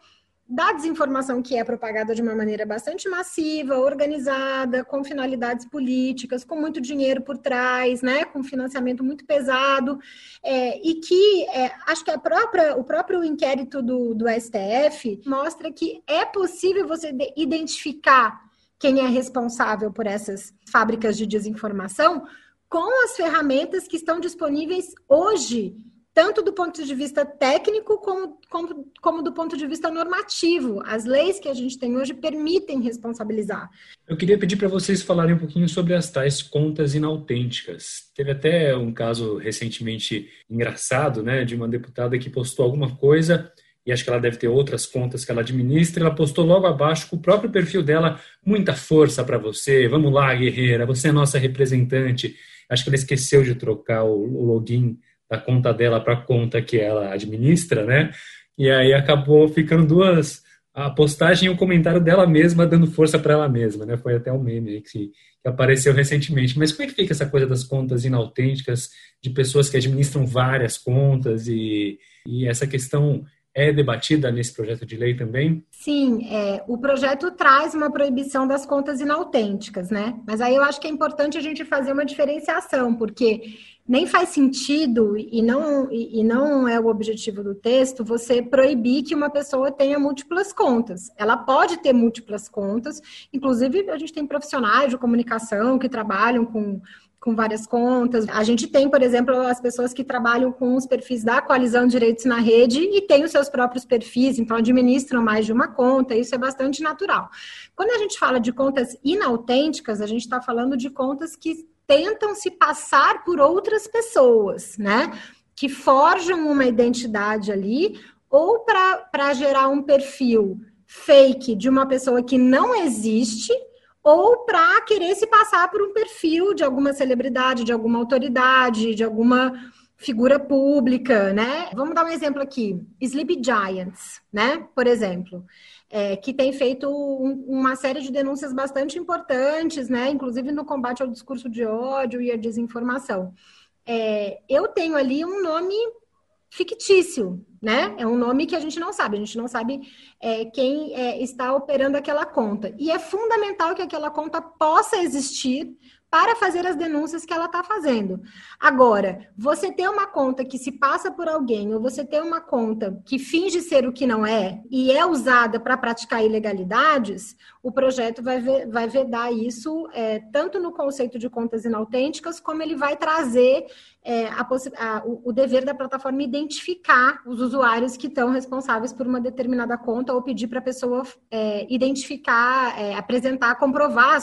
da desinformação que é propagada de uma maneira bastante massiva, organizada, com finalidades políticas, com muito dinheiro por trás, né, com financiamento muito pesado, e que acho que o próprio inquérito do STF mostra que é possível você identificar quem é responsável por essas fábricas de desinformação com as ferramentas que estão disponíveis hoje, tanto do ponto de vista técnico como do ponto de vista normativo. As leis que a gente tem hoje permitem responsabilizar. Eu queria pedir para vocês falarem um pouquinho sobre as tais contas inautênticas. Teve até um caso recentemente engraçado, né, de uma deputada que postou alguma coisa, e acho que ela deve ter outras contas que ela administra, e ela postou logo abaixo com o próprio perfil dela, muita força para você, vamos lá, guerreira, você é nossa representante. Acho que ela esqueceu de trocar o login da conta dela para a conta que ela administra, né? E aí acabou ficando a postagem e o comentário dela mesma dando força para ela mesma, né? Foi até um meme aí que apareceu recentemente. Mas como é que fica essa coisa das contas inautênticas, de pessoas que administram várias contas e essa questão é debatida nesse projeto de lei também? Sim, o projeto traz uma proibição das contas inautênticas, né? Mas aí eu acho que é importante a gente fazer uma diferenciação, porque nem faz sentido, e não é o objetivo do texto, você proibir que uma pessoa tenha múltiplas contas. Ela pode ter múltiplas contas, inclusive a gente tem profissionais de comunicação que trabalham com várias contas. A gente tem, por exemplo, as pessoas que trabalham com os perfis da Coalizão Direitos na Rede e têm os seus próprios perfis, então administram mais de uma conta, isso é bastante natural. Quando a gente fala de contas inautênticas, a gente está falando de contas que tentam se passar por outras pessoas, né? Que forjam uma identidade ali, ou para gerar um perfil fake de uma pessoa que não existe, ou para querer se passar por um perfil de alguma celebridade, de alguma autoridade, de alguma figura pública, né? Vamos dar um exemplo aqui. Sleep Giants, né? Por exemplo, que tem feito uma série de denúncias bastante importantes, né? Inclusive no combate ao discurso de ódio e à desinformação. Eu tenho ali um nome fictício, né? É um nome que a gente não sabe quem está operando aquela conta. E é fundamental que aquela conta possa existir para fazer as denúncias que ela está fazendo. Agora, você ter uma conta que se passa por alguém, ou você ter uma conta que finge ser o que não é e é usada para praticar ilegalidades, o projeto vai vedar isso tanto no conceito de contas inautênticas, como ele vai trazer o dever da plataforma identificar os usuários que estão responsáveis por uma determinada conta ou pedir para a pessoa identificar, apresentar, comprovar a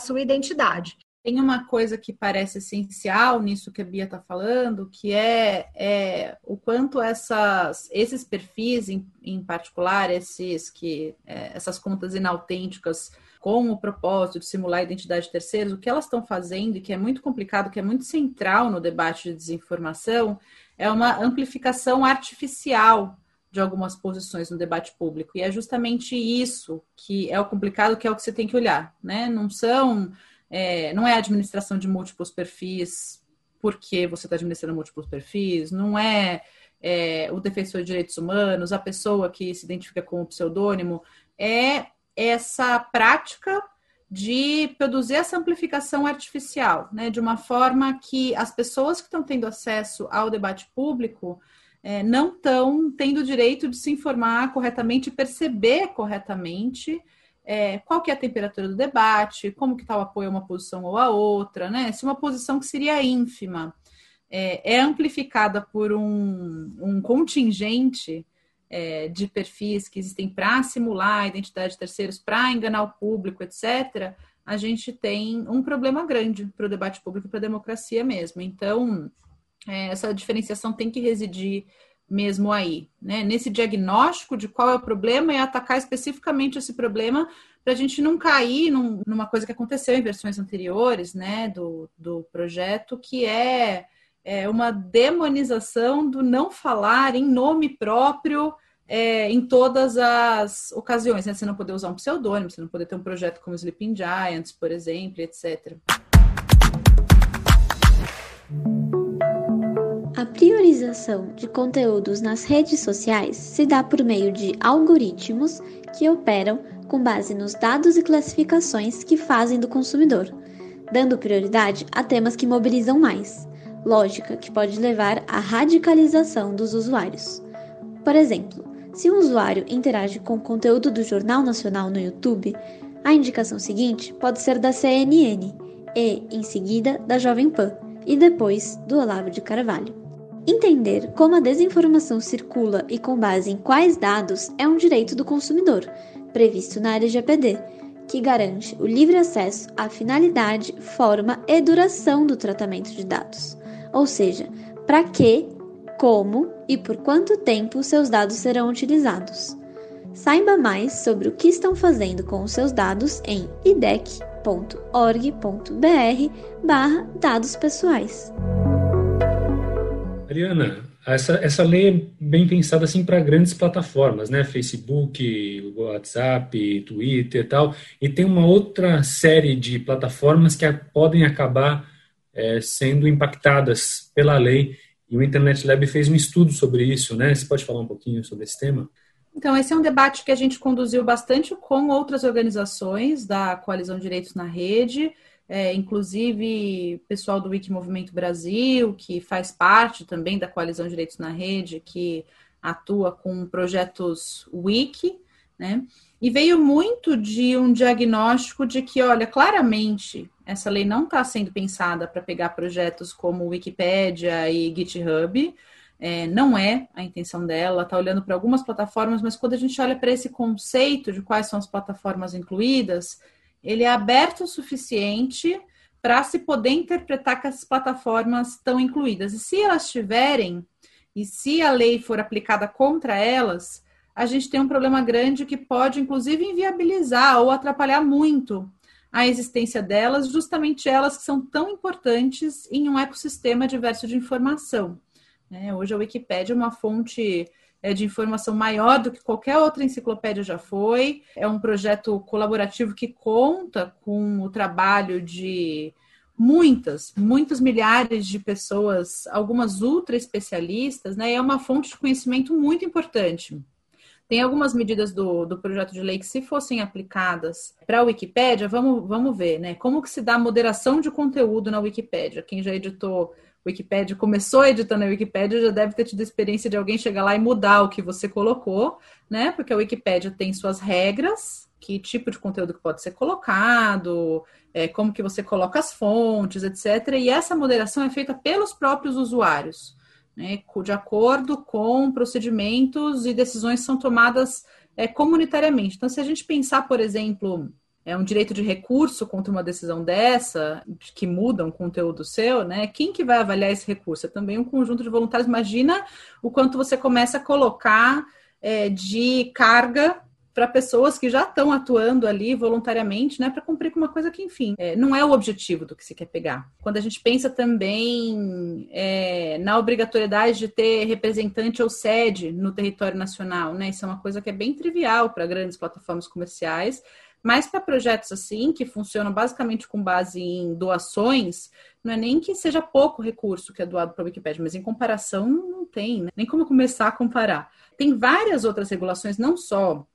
sua identidade. Tem uma coisa que parece essencial nisso que a Bia está falando, que é o quanto esses perfis, em particular, essas contas inautênticas com o propósito de simular a identidade de terceiros, o que elas estão fazendo, e que é muito complicado, que é muito central no debate de desinformação, é uma amplificação artificial de algumas posições no debate público. E é justamente isso que é o complicado, que é o que você tem que olhar, né? Não é a administração de múltiplos perfis porque você está administrando múltiplos perfis, não é o defensor de direitos humanos, a pessoa que se identifica com o pseudônimo, é essa prática de produzir essa amplificação artificial, né, de uma forma que as pessoas que estão tendo acesso ao debate público não estão tendo o direito de se informar corretamente, perceber corretamente qual que é a temperatura do debate, como que está o apoio a uma posição ou a outra, né? Se uma posição que seria ínfima é amplificada por um contingente de perfis que existem para simular a identidade de terceiros, para enganar o público, etc., a gente tem um problema grande para o debate público e para a democracia mesmo. Então, essa diferenciação tem que residir mesmo aí, né? Nesse diagnóstico de qual é o problema e atacar especificamente esse problema para a gente não cair numa coisa que aconteceu em versões anteriores, né, do projeto, que é uma demonização do não falar em nome próprio em todas as ocasiões, né? Você não poder usar um pseudônimo, você não poder ter um projeto como Sleeping Giants, por exemplo, etc. A priorização de conteúdos nas redes sociais se dá por meio de algoritmos que operam com base nos dados e classificações que fazem do consumidor, dando prioridade a temas que mobilizam mais, lógica que pode levar à radicalização dos usuários. Por exemplo, se um usuário interage com o conteúdo do Jornal Nacional no YouTube, a indicação seguinte pode ser da CNN e, em seguida, da Jovem Pan e depois do Olavo de Carvalho. Entender como a desinformação circula e com base em quais dados é um direito do consumidor, previsto na LGPD, que garante o livre acesso à finalidade, forma e duração do tratamento de dados, ou seja, para que, como e por quanto tempo seus dados serão utilizados. Saiba mais sobre o que estão fazendo com os seus dados em idec.org.br/dados pessoais. Mariana, essa lei é bem pensada assim, para grandes plataformas, né? Facebook, WhatsApp, Twitter e tal. E tem uma outra série de plataformas que podem acabar sendo impactadas pela lei. E o Internet Lab fez um estudo sobre isso, né? Você pode falar um pouquinho sobre esse tema? Então, esse é um debate que a gente conduziu bastante com outras organizações da Coalizão Direitos na Rede, inclusive pessoal do Wikimovimento Brasil, que faz parte também da Coalizão Direitos na Rede, que atua com projetos Wiki, né? E veio muito de um diagnóstico de que, olha, claramente essa lei não está sendo pensada para pegar projetos como Wikipedia e GitHub, não é a intenção dela, está olhando para algumas plataformas, mas quando a gente olha para esse conceito de quais são as plataformas incluídas, ele é aberto o suficiente para se poder interpretar que essas plataformas estão incluídas. E se elas tiverem, e se a lei for aplicada contra elas, a gente tem um problema grande que pode, inclusive, inviabilizar ou atrapalhar muito a existência delas, justamente elas que são tão importantes em um ecossistema diverso de informação. Hoje a Wikipédia é uma fonte de informação maior do que qualquer outra enciclopédia já foi, é um projeto colaborativo que conta com o trabalho de muitas milhares de pessoas, algumas ultra especialistas, né? É uma fonte de conhecimento muito importante. Tem algumas medidas do projeto de lei que, se fossem aplicadas para a Wikipédia, vamos ver, né? Como que se dá moderação de conteúdo na Wikipédia? Quem já editou Wikipédia, começou editando a Wikipédia, já deve ter tido a experiência de alguém chegar lá e mudar o que você colocou, né? Porque a Wikipédia tem suas regras, que tipo de conteúdo que pode ser colocado, como que você coloca as fontes, etc. E essa moderação é feita pelos próprios usuários, né, de acordo com procedimentos e decisões que são tomadas comunitariamente. Então, se a gente pensar, por exemplo, um direito de recurso contra uma decisão dessa, que muda um conteúdo seu, né, quem que vai avaliar esse recurso? É também um conjunto de voluntários. Imagina o quanto você começa a colocar de carga para pessoas que já estão atuando ali voluntariamente, né, para cumprir com uma coisa que, enfim, não é o objetivo do que se quer pegar. Quando a gente pensa também na obrigatoriedade de ter representante ou sede no território nacional, né, isso é uma coisa que é bem trivial para grandes plataformas comerciais, mas para projetos assim, que funcionam basicamente com base em doações, não é nem que seja pouco recurso que é doado para a Wikipédia, mas em comparação não tem, né? Nem como começar a comparar. Tem várias outras regulações, não só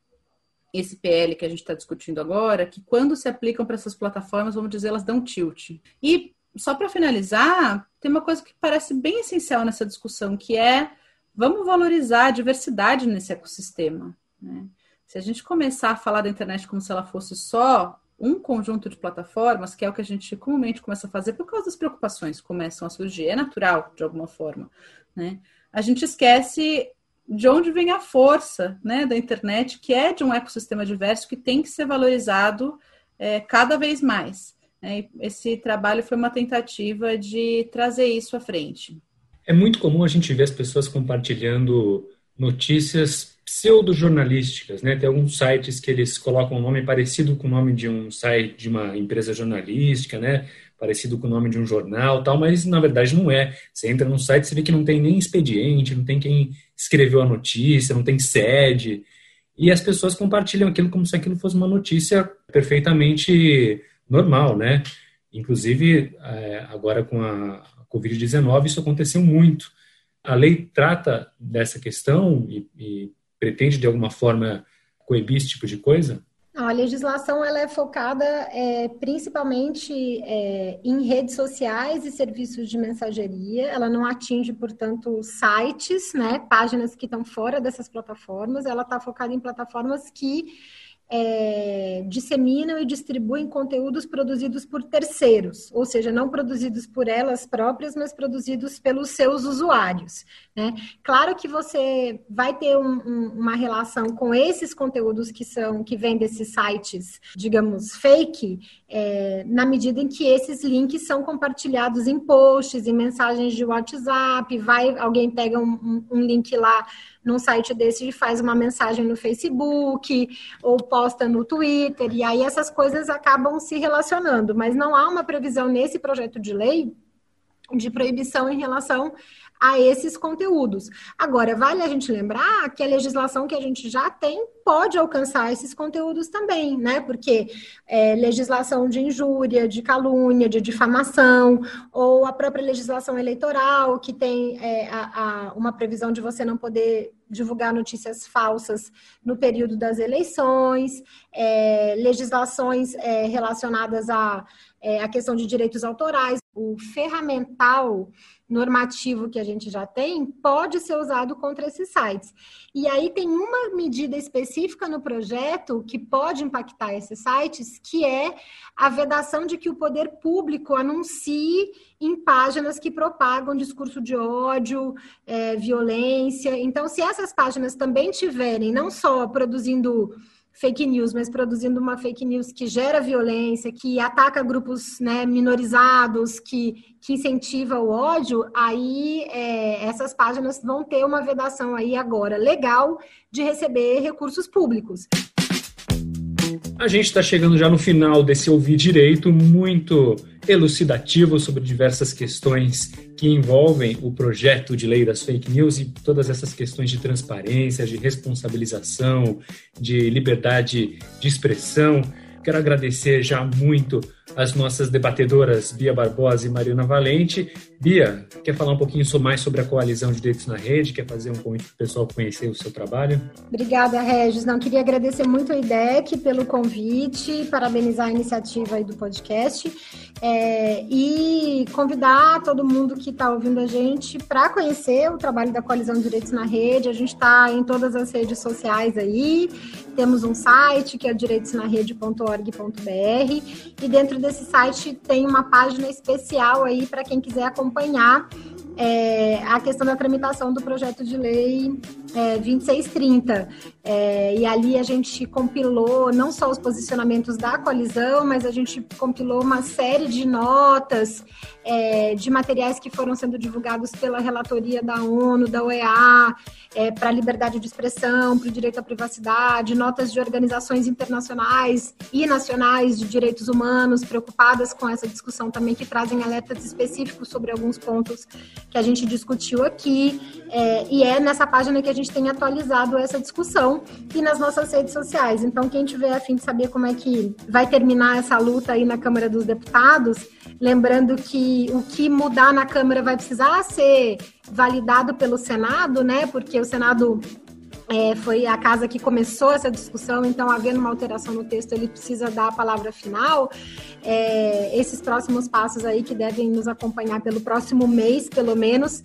esse PL que a gente está discutindo agora, que quando se aplicam para essas plataformas, vamos dizer, elas dão tilt. E, só para finalizar, tem uma coisa que parece bem essencial nessa discussão, que é, vamos valorizar a diversidade nesse ecossistema, né? Se a gente começar a falar da internet como se ela fosse só um conjunto de plataformas, que é o que a gente comumente começa a fazer por causa das preocupações que começam a surgir, é natural, de alguma forma, né? A gente esquece de onde vem a força, né, da internet, que é de um ecossistema diverso que tem que ser valorizado cada vez mais, né? Esse trabalho foi uma tentativa de trazer isso à frente. É muito comum a gente ver as pessoas compartilhando notícias pseudo-jornalísticas, né? Tem alguns sites que eles colocam um nome parecido com o nome de um site de uma empresa jornalística, né? Parecido com o nome de um jornal, tal, mas na verdade não é. Você entra num site, você vê que não tem nem expediente, não tem quem escreveu a notícia, não tem sede. E as pessoas compartilham aquilo como se aquilo fosse uma notícia perfeitamente normal, né? Inclusive, agora com a Covid-19, isso aconteceu muito. A lei trata dessa questão e pretende, de alguma forma, coibir esse tipo de coisa? A legislação ela é focada principalmente em redes sociais e serviços de mensageria. Ela não atinge, portanto, sites, né, páginas que estão fora dessas plataformas. Ela está focada em plataformas que disseminam e distribuem conteúdos produzidos por terceiros, ou seja, não produzidos por elas próprias, mas produzidos pelos seus usuários, né? Claro que você vai ter uma relação com esses conteúdos que vêm desses sites, digamos, fake, na medida em que esses links são compartilhados em posts, em mensagens de WhatsApp, alguém pega um link lá num site desse e faz uma mensagem no Facebook, ou posta no Twitter, e aí essas coisas acabam se relacionando, mas não há uma previsão nesse projeto de lei de proibição em relação a esses conteúdos. Agora, vale a gente lembrar que a legislação que a gente já tem pode alcançar esses conteúdos também, né? Porque legislação de injúria, de calúnia, de difamação, ou a própria legislação eleitoral, que tem uma previsão de você não poder divulgar notícias falsas no período das eleições, legislações relacionadas à questão de direitos autorais. O ferramental normativo que a gente já tem pode ser usado contra esses sites. E aí tem uma medida específica no projeto que pode impactar esses sites, que é a vedação de que o poder público anuncie em páginas que propagam discurso de ódio, violência. Então, se essas páginas também tiverem não só produzindo fake news, mas produzindo uma fake news que gera violência, que ataca grupos, né, minorizados, que incentiva o ódio, aí essas páginas vão ter uma vedação aí agora legal de receber recursos públicos. A gente está chegando já no final desse Ouvir Direito, muito elucidativo sobre diversas questões que envolvem o projeto de lei das fake news e todas essas questões de transparência, de responsabilização, de liberdade de expressão. Quero agradecer já muito as nossas debatedoras Bia Barbosa e Mariana Valente. Bia, quer falar um pouquinho mais sobre a Coalizão Direitos na Rede? Quer fazer um convite para o pessoal conhecer o seu trabalho? Obrigada, Regis. Não, queria agradecer muito a IDEC pelo convite, parabenizar a iniciativa aí do podcast e convidar todo mundo que está ouvindo a gente para conhecer o trabalho da Coalizão Direitos na Rede. A gente está em todas as redes sociais aí, temos um site que é direitosnarede.org.br e dentro desse site tem uma página especial aí para quem quiser acompanhar a questão da tramitação do projeto de lei 2630. E ali a gente compilou não só os posicionamentos da coalizão, mas a gente compilou uma série de notas, de materiais que foram sendo divulgados pela relatoria da ONU, da OEA, para a liberdade de expressão, para o direito à privacidade, notas de organizações internacionais e nacionais de direitos humanos preocupadas com essa discussão também, que trazem alertas específicos sobre alguns pontos que a gente discutiu aqui, e é nessa página que a gente tem atualizado essa discussão e nas nossas redes sociais. Então, quem tiver a fim de saber como é que vai terminar essa luta aí na Câmara dos Deputados, lembrando que o que mudar na Câmara vai precisar ser validado pelo Senado, né? Porque o Senado foi a casa que começou essa discussão, então, havendo uma alteração no texto, ele precisa dar a palavra final. Esses próximos passos aí que devem nos acompanhar pelo próximo mês, pelo menos,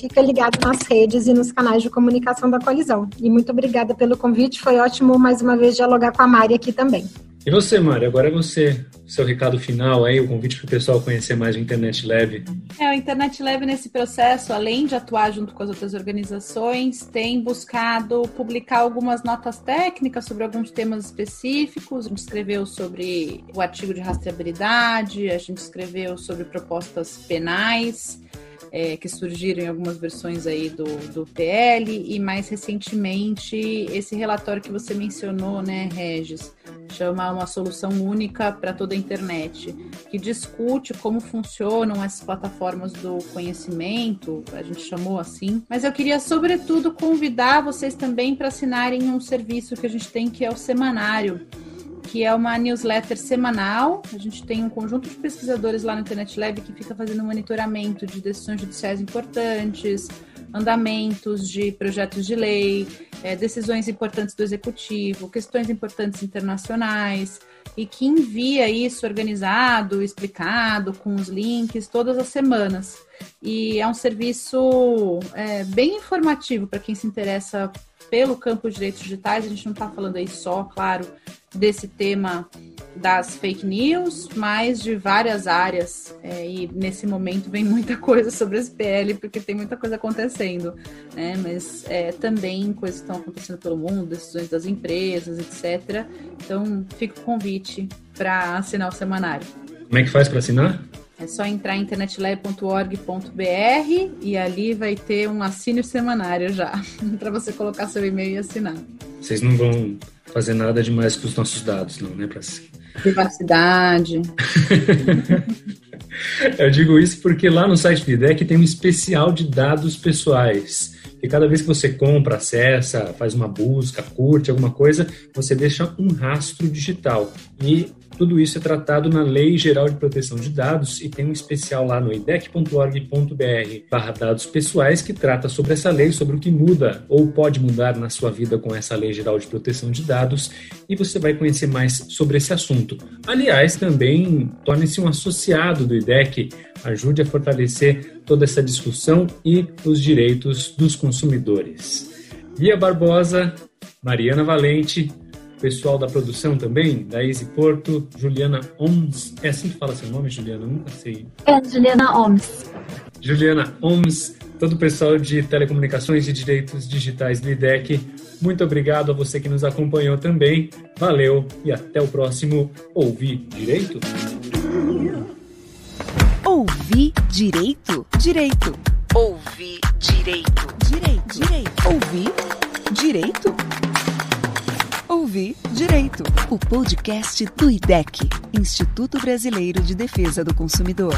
fica ligado nas redes e nos canais de comunicação da coalizão. E muito obrigada pelo convite, foi ótimo, mais uma vez, dialogar com a Mari aqui também. E você, Mari, agora é você, seu recado final aí, o convite para o pessoal conhecer mais o Internet Lab. O Internet Lab nesse processo, além de atuar junto com as outras organizações, tem buscado publicar algumas notas técnicas sobre alguns temas específicos. A gente escreveu sobre o artigo de rastreabilidade, a gente escreveu sobre propostas penais, que surgiram em algumas versões aí do PL, e mais recentemente esse relatório que você mencionou, né, Regis, chama Uma Solução Única para Toda a Internet, que discute como funcionam essas plataformas do conhecimento, a gente chamou assim, mas eu queria sobretudo convidar vocês também para assinarem um serviço que a gente tem, que é o Semanário, que é uma newsletter semanal. A gente tem um conjunto de pesquisadores lá no Internet Lab que fica fazendo monitoramento de decisões judiciais importantes, andamentos de projetos de lei, decisões importantes do executivo, questões importantes internacionais, e que envia isso organizado, explicado, com os links, todas as semanas. E é um serviço bem informativo para quem se interessa pelo campo de direitos digitais. A gente não está falando aí só, claro, desse tema das fake news, mas de várias áreas, e nesse momento vem muita coisa sobre esse PL, porque tem muita coisa acontecendo, né? Mas também coisas que estão acontecendo pelo mundo, decisões das empresas, etc. Então, fica o convite para assinar o Semanário. Como é que faz para assinar? É só entrar em internetlab.org.br e ali vai ter um assine o Semanário já, para você colocar seu e-mail e assinar. Vocês não vão fazer nada demais com os nossos dados, não, né? Privacidade. Eu digo isso porque lá no site do IDEC tem um especial de dados pessoais. E cada vez que você compra, acessa, faz uma busca, curte alguma coisa, você deixa um rastro digital. E tudo isso é tratado na Lei Geral de Proteção de Dados, e tem um especial lá no idec.org.br/dados pessoais que trata sobre essa lei, sobre o que muda ou pode mudar na sua vida com essa Lei Geral de Proteção de Dados, e você vai conhecer mais sobre esse assunto. Aliás, também torne-se um associado do IDEC, ajude a fortalecer toda essa discussão e os direitos dos consumidores. Bia Barbosa, Mariana Valente, pessoal da produção também, da Ize Porto, Juliana Homs. É assim que fala seu nome, Juliana? Nunca sei. Juliana Homs. Juliana Homs, todo o pessoal de telecomunicações e direitos digitais do IDEC. Muito obrigado a você que nos acompanhou também. Valeu e até o próximo Ouvir Direito? Ouvir Direito? Direito. Ouvir Direito. Direito. Direito. Ouvir Direito? Ouvir Direito, o podcast do IDEC, Instituto Brasileiro de Defesa do Consumidor.